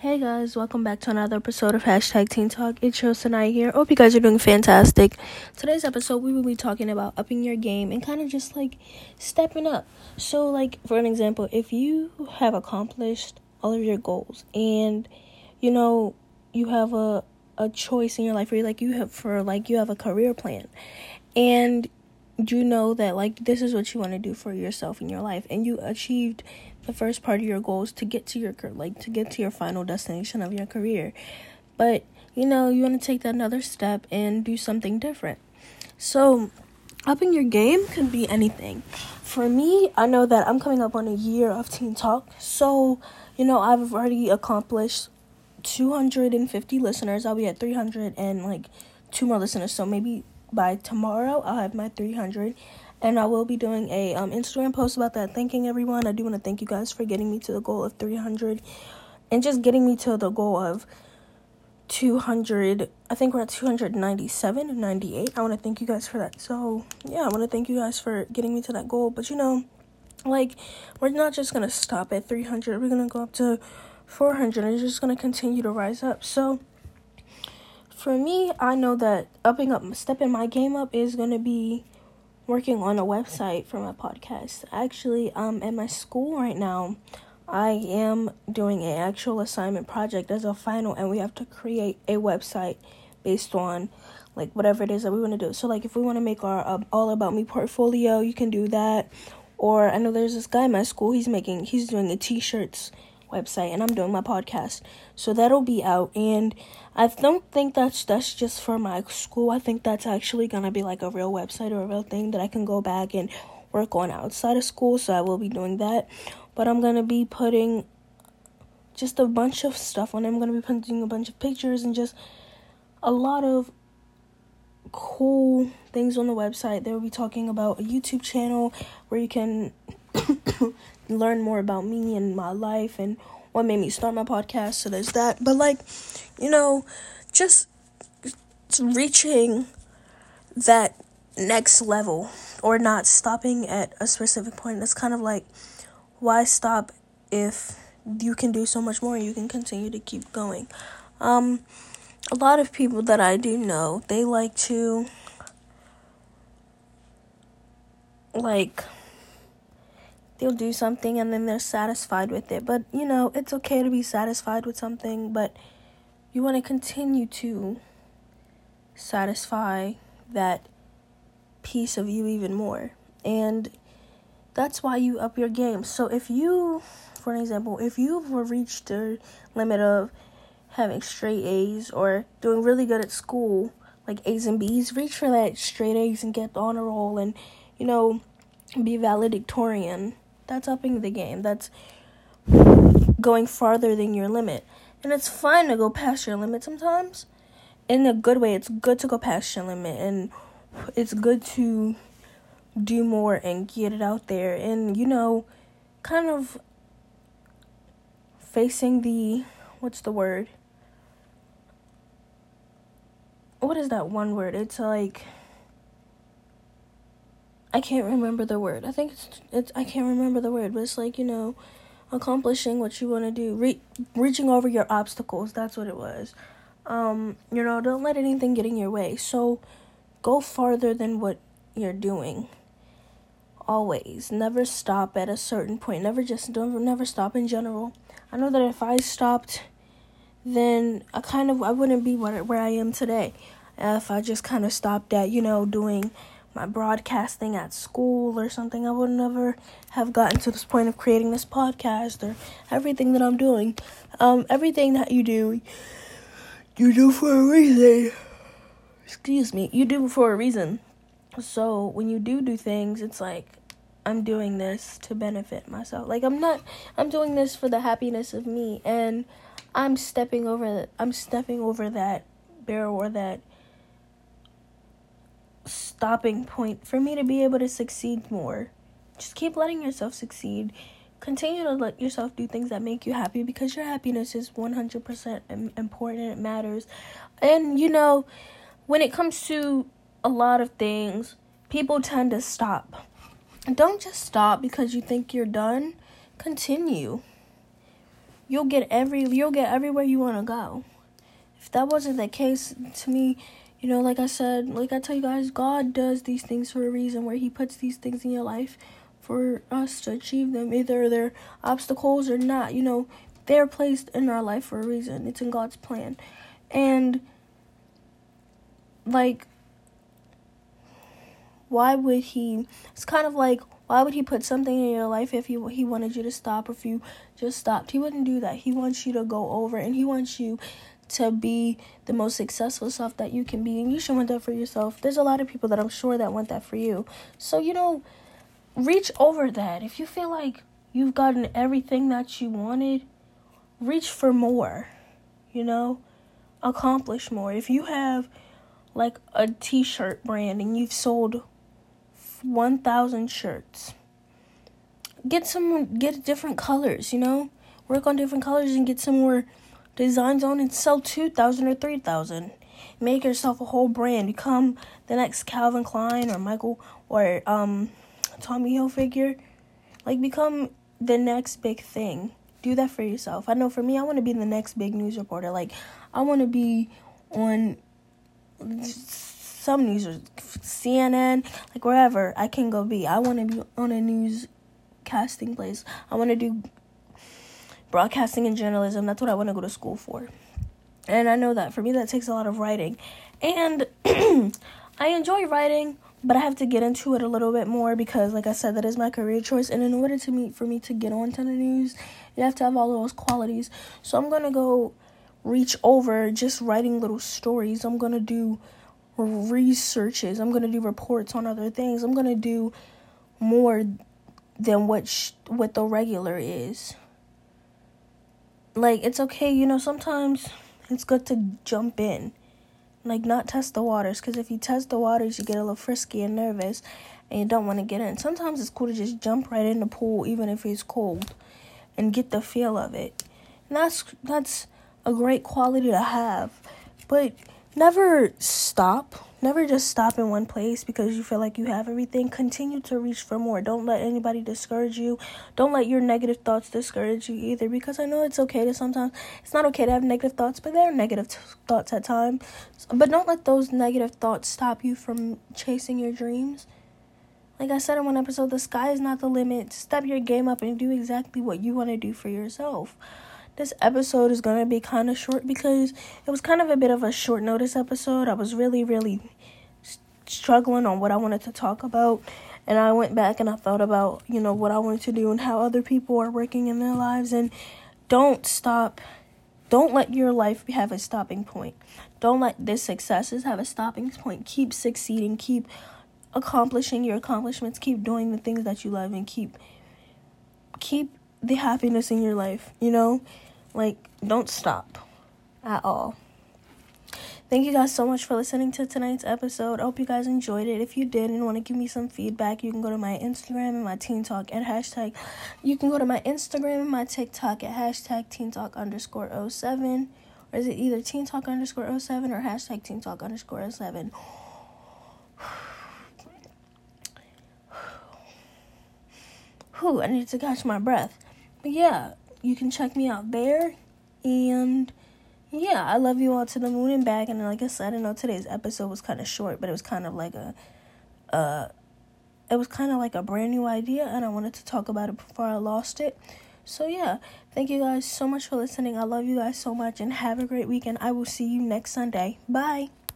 Hey guys, welcome back to another episode of #Teen Talk. It's your Sanai here. Hope you guys are doing fantastic. Today's episode, we will be talking about upping your game and kind of just like stepping up. So like for an example, if you have accomplished all of your goals and you know you have a choice in your life where you have a career plan and you know that like this is what you want to do for yourself in your life, and you achieved the first part of your goals to get to your final destination of your career, but you know you want to take that another step and do something different. So upping your game could be anything. For me, I know that I'm coming up on a year of Teen Talk, so you know I've already accomplished 250 listeners. I'll be at 300 and like 2 more listeners, so maybe by tomorrow I'll have my 300. And I will be doing a Instagram post about that, thanking everyone. I do want to thank you guys for getting me to the goal of 300 and just getting me to the goal of 200. I think we're at 297 or 98. I want to thank you guys for that. So, yeah, I want to thank you guys for getting me to that goal. But, you know, like, we're not just going to stop at 300. We're going to go up to 400 and just going to continue to rise up. So, for me, I know that stepping my game up is going to be working on a website for my podcast. Actually, at my school right now, I am doing an actual assignment project as a final, and we have to create a website based on like whatever it is that we want to do. So like if we want to make our all about me portfolio, you can do that. Or I know there's this guy at my school, he's doing a t-shirts website, and I'm doing my podcast, so that'll be out. And I don't think that's just for my school. I think that's actually gonna be like a real website or a real thing that I can go back and work on outside of school, so I will be doing that. But I'm gonna be putting just a bunch of stuff on. I'm gonna be putting a bunch of pictures and just a lot of cool things on the website. They'll be talking about a YouTube channel where you can learn more about me and my life and what made me start my podcast. So there's that. But like, you know, just reaching that next level or not stopping at a specific point. That's kind of like, why stop if you can do so much more and you can continue to keep going. A lot of people that I do know, they like to like, they'll do something and then they're satisfied with it. But, you know, it's okay to be satisfied with something, but you want to continue to satisfy that piece of you even more. And that's why you up your game. So if you, for example, if you've reached your limit of having straight A's or doing really good at school, like A's and B's, reach for that straight A's and get the honor roll and, you know, be valedictorian. That's upping the game. That's going farther than your limit. And it's fine to go past your limit sometimes. In a good way, it's good to go past your limit. And it's good to do more and get it out there. And, you know, kind of facing the, what's the word? What is that one word? It's like, I can't remember the word. I think it's I can't remember the word, but it's like, you know, accomplishing what you want to do, reaching over your obstacles. That's what it was. You know, don't let anything get in your way. So go farther than what you're doing. Always. Never stop at a certain point. Never stop in general. I know that if I stopped, then I wouldn't be where I am today. If I just kind of stopped at, you know, doing my broadcasting at school or something, I would never have gotten to this point of creating this podcast or everything that I'm doing. Everything that you do for a reason. Excuse me, you do for a reason. So when you do things, it's like, I'm doing this to benefit myself. Like I'm doing this for the happiness of me, and I'm stepping over that barrel or that stopping point for me to be able to succeed more. Just keep letting yourself succeed. Continue to let yourself do things that make you happy, because your happiness is 100% important. It matters. And you know, when it comes to a lot of things, people tend to stop. Don't just stop because you think you're done. Continue. you'll get everywhere you want to go. If that wasn't the case to me, you know, like I said, like I tell you guys, God does these things for a reason, where he puts these things in your life for us to achieve them. Either they're obstacles or not, you know, they're placed in our life for a reason. It's in God's plan. And, like, why would he, it's kind of like, why would he put something in your life if he wanted you to stop, or if you just stopped? He wouldn't do that. He wants you to go over, and he wants you to be the most successful self that you can be, and you should want that for yourself. There's a lot of people that I'm sure that want that for you. So, you know, reach over that. If you feel like you've gotten everything that you wanted, reach for more, you know, accomplish more. If you have, like, a t-shirt brand and you've sold 1,000 shirts, get different colors, you know, work on different colors and get some more designs on, and sell 2,000 or 3,000. Make yourself a whole brand. Become the next Calvin Klein or Michael or Tommy Hilfiger. Like, become the next big thing. Do that for yourself. I know for me, I want to be the next big news reporter. Like, I want to be on some news, CNN, like wherever I can go be. I want to be on a newscasting place. I want to do broadcasting and journalism. That's what I want to go to school for. And I know that for me, that takes a lot of writing. And I enjoy writing, but I have to get into it a little bit more because, like I said, that is my career choice. And in order for me to get onto the news, you have to have all those qualities. So I'm going to go reach over just writing little stories. I'm going to do researches. I'm going to do reports on other things. I'm going to do more than what the regular is. Like, it's okay, you know, sometimes it's good to jump in. Like, not test the waters, because if you test the waters, you get a little frisky and nervous, and you don't want to get in. Sometimes it's cool to just jump right in the pool, even if it's cold, and get the feel of it. And that's a great quality to have. But never stop. Never just stop in one place because you feel like you have everything. Continue to reach for more. Don't let anybody discourage you. Don't let your negative thoughts discourage you either, because I know it's okay to sometimes. It's not okay to have negative thoughts, but there are negative thoughts at times. But don't let those negative thoughts stop you from chasing your dreams. Like I said in one episode, the sky is not the limit. Step your game up and do exactly what you want to do for yourself. This episode is going to be kind of short because it was kind of a bit of a short notice episode. I was really, really struggling on what I wanted to talk about. And I went back and I thought about, you know, what I wanted to do and how other people are working in their lives. And don't stop. Don't let your life have a stopping point. Don't let their successes have a stopping point. Keep succeeding. Keep accomplishing your accomplishments. Keep doing the things that you love, and keep the happiness in your life, you know? Like, don't stop at all. Thank you guys so much for listening to tonight's episode. I hope you guys enjoyed it. If you did and want to give me some feedback, you can go to my Instagram and my Teen Talk at #. You can go to my Instagram and my TikTok at #TeenTalk_07. Or is it either TeenTalk_07 or #TeenTalk_07? Whew, I need to catch my breath. But yeah, you can check me out there. And yeah, I love you all to the moon and back. And like I said, I know today's episode was kind of short, but it was kind of like a brand new idea, and I wanted to talk about it before I lost it. So yeah, thank you guys so much for listening. I love you guys so much, and have a great weekend. I will see you next Sunday. Bye.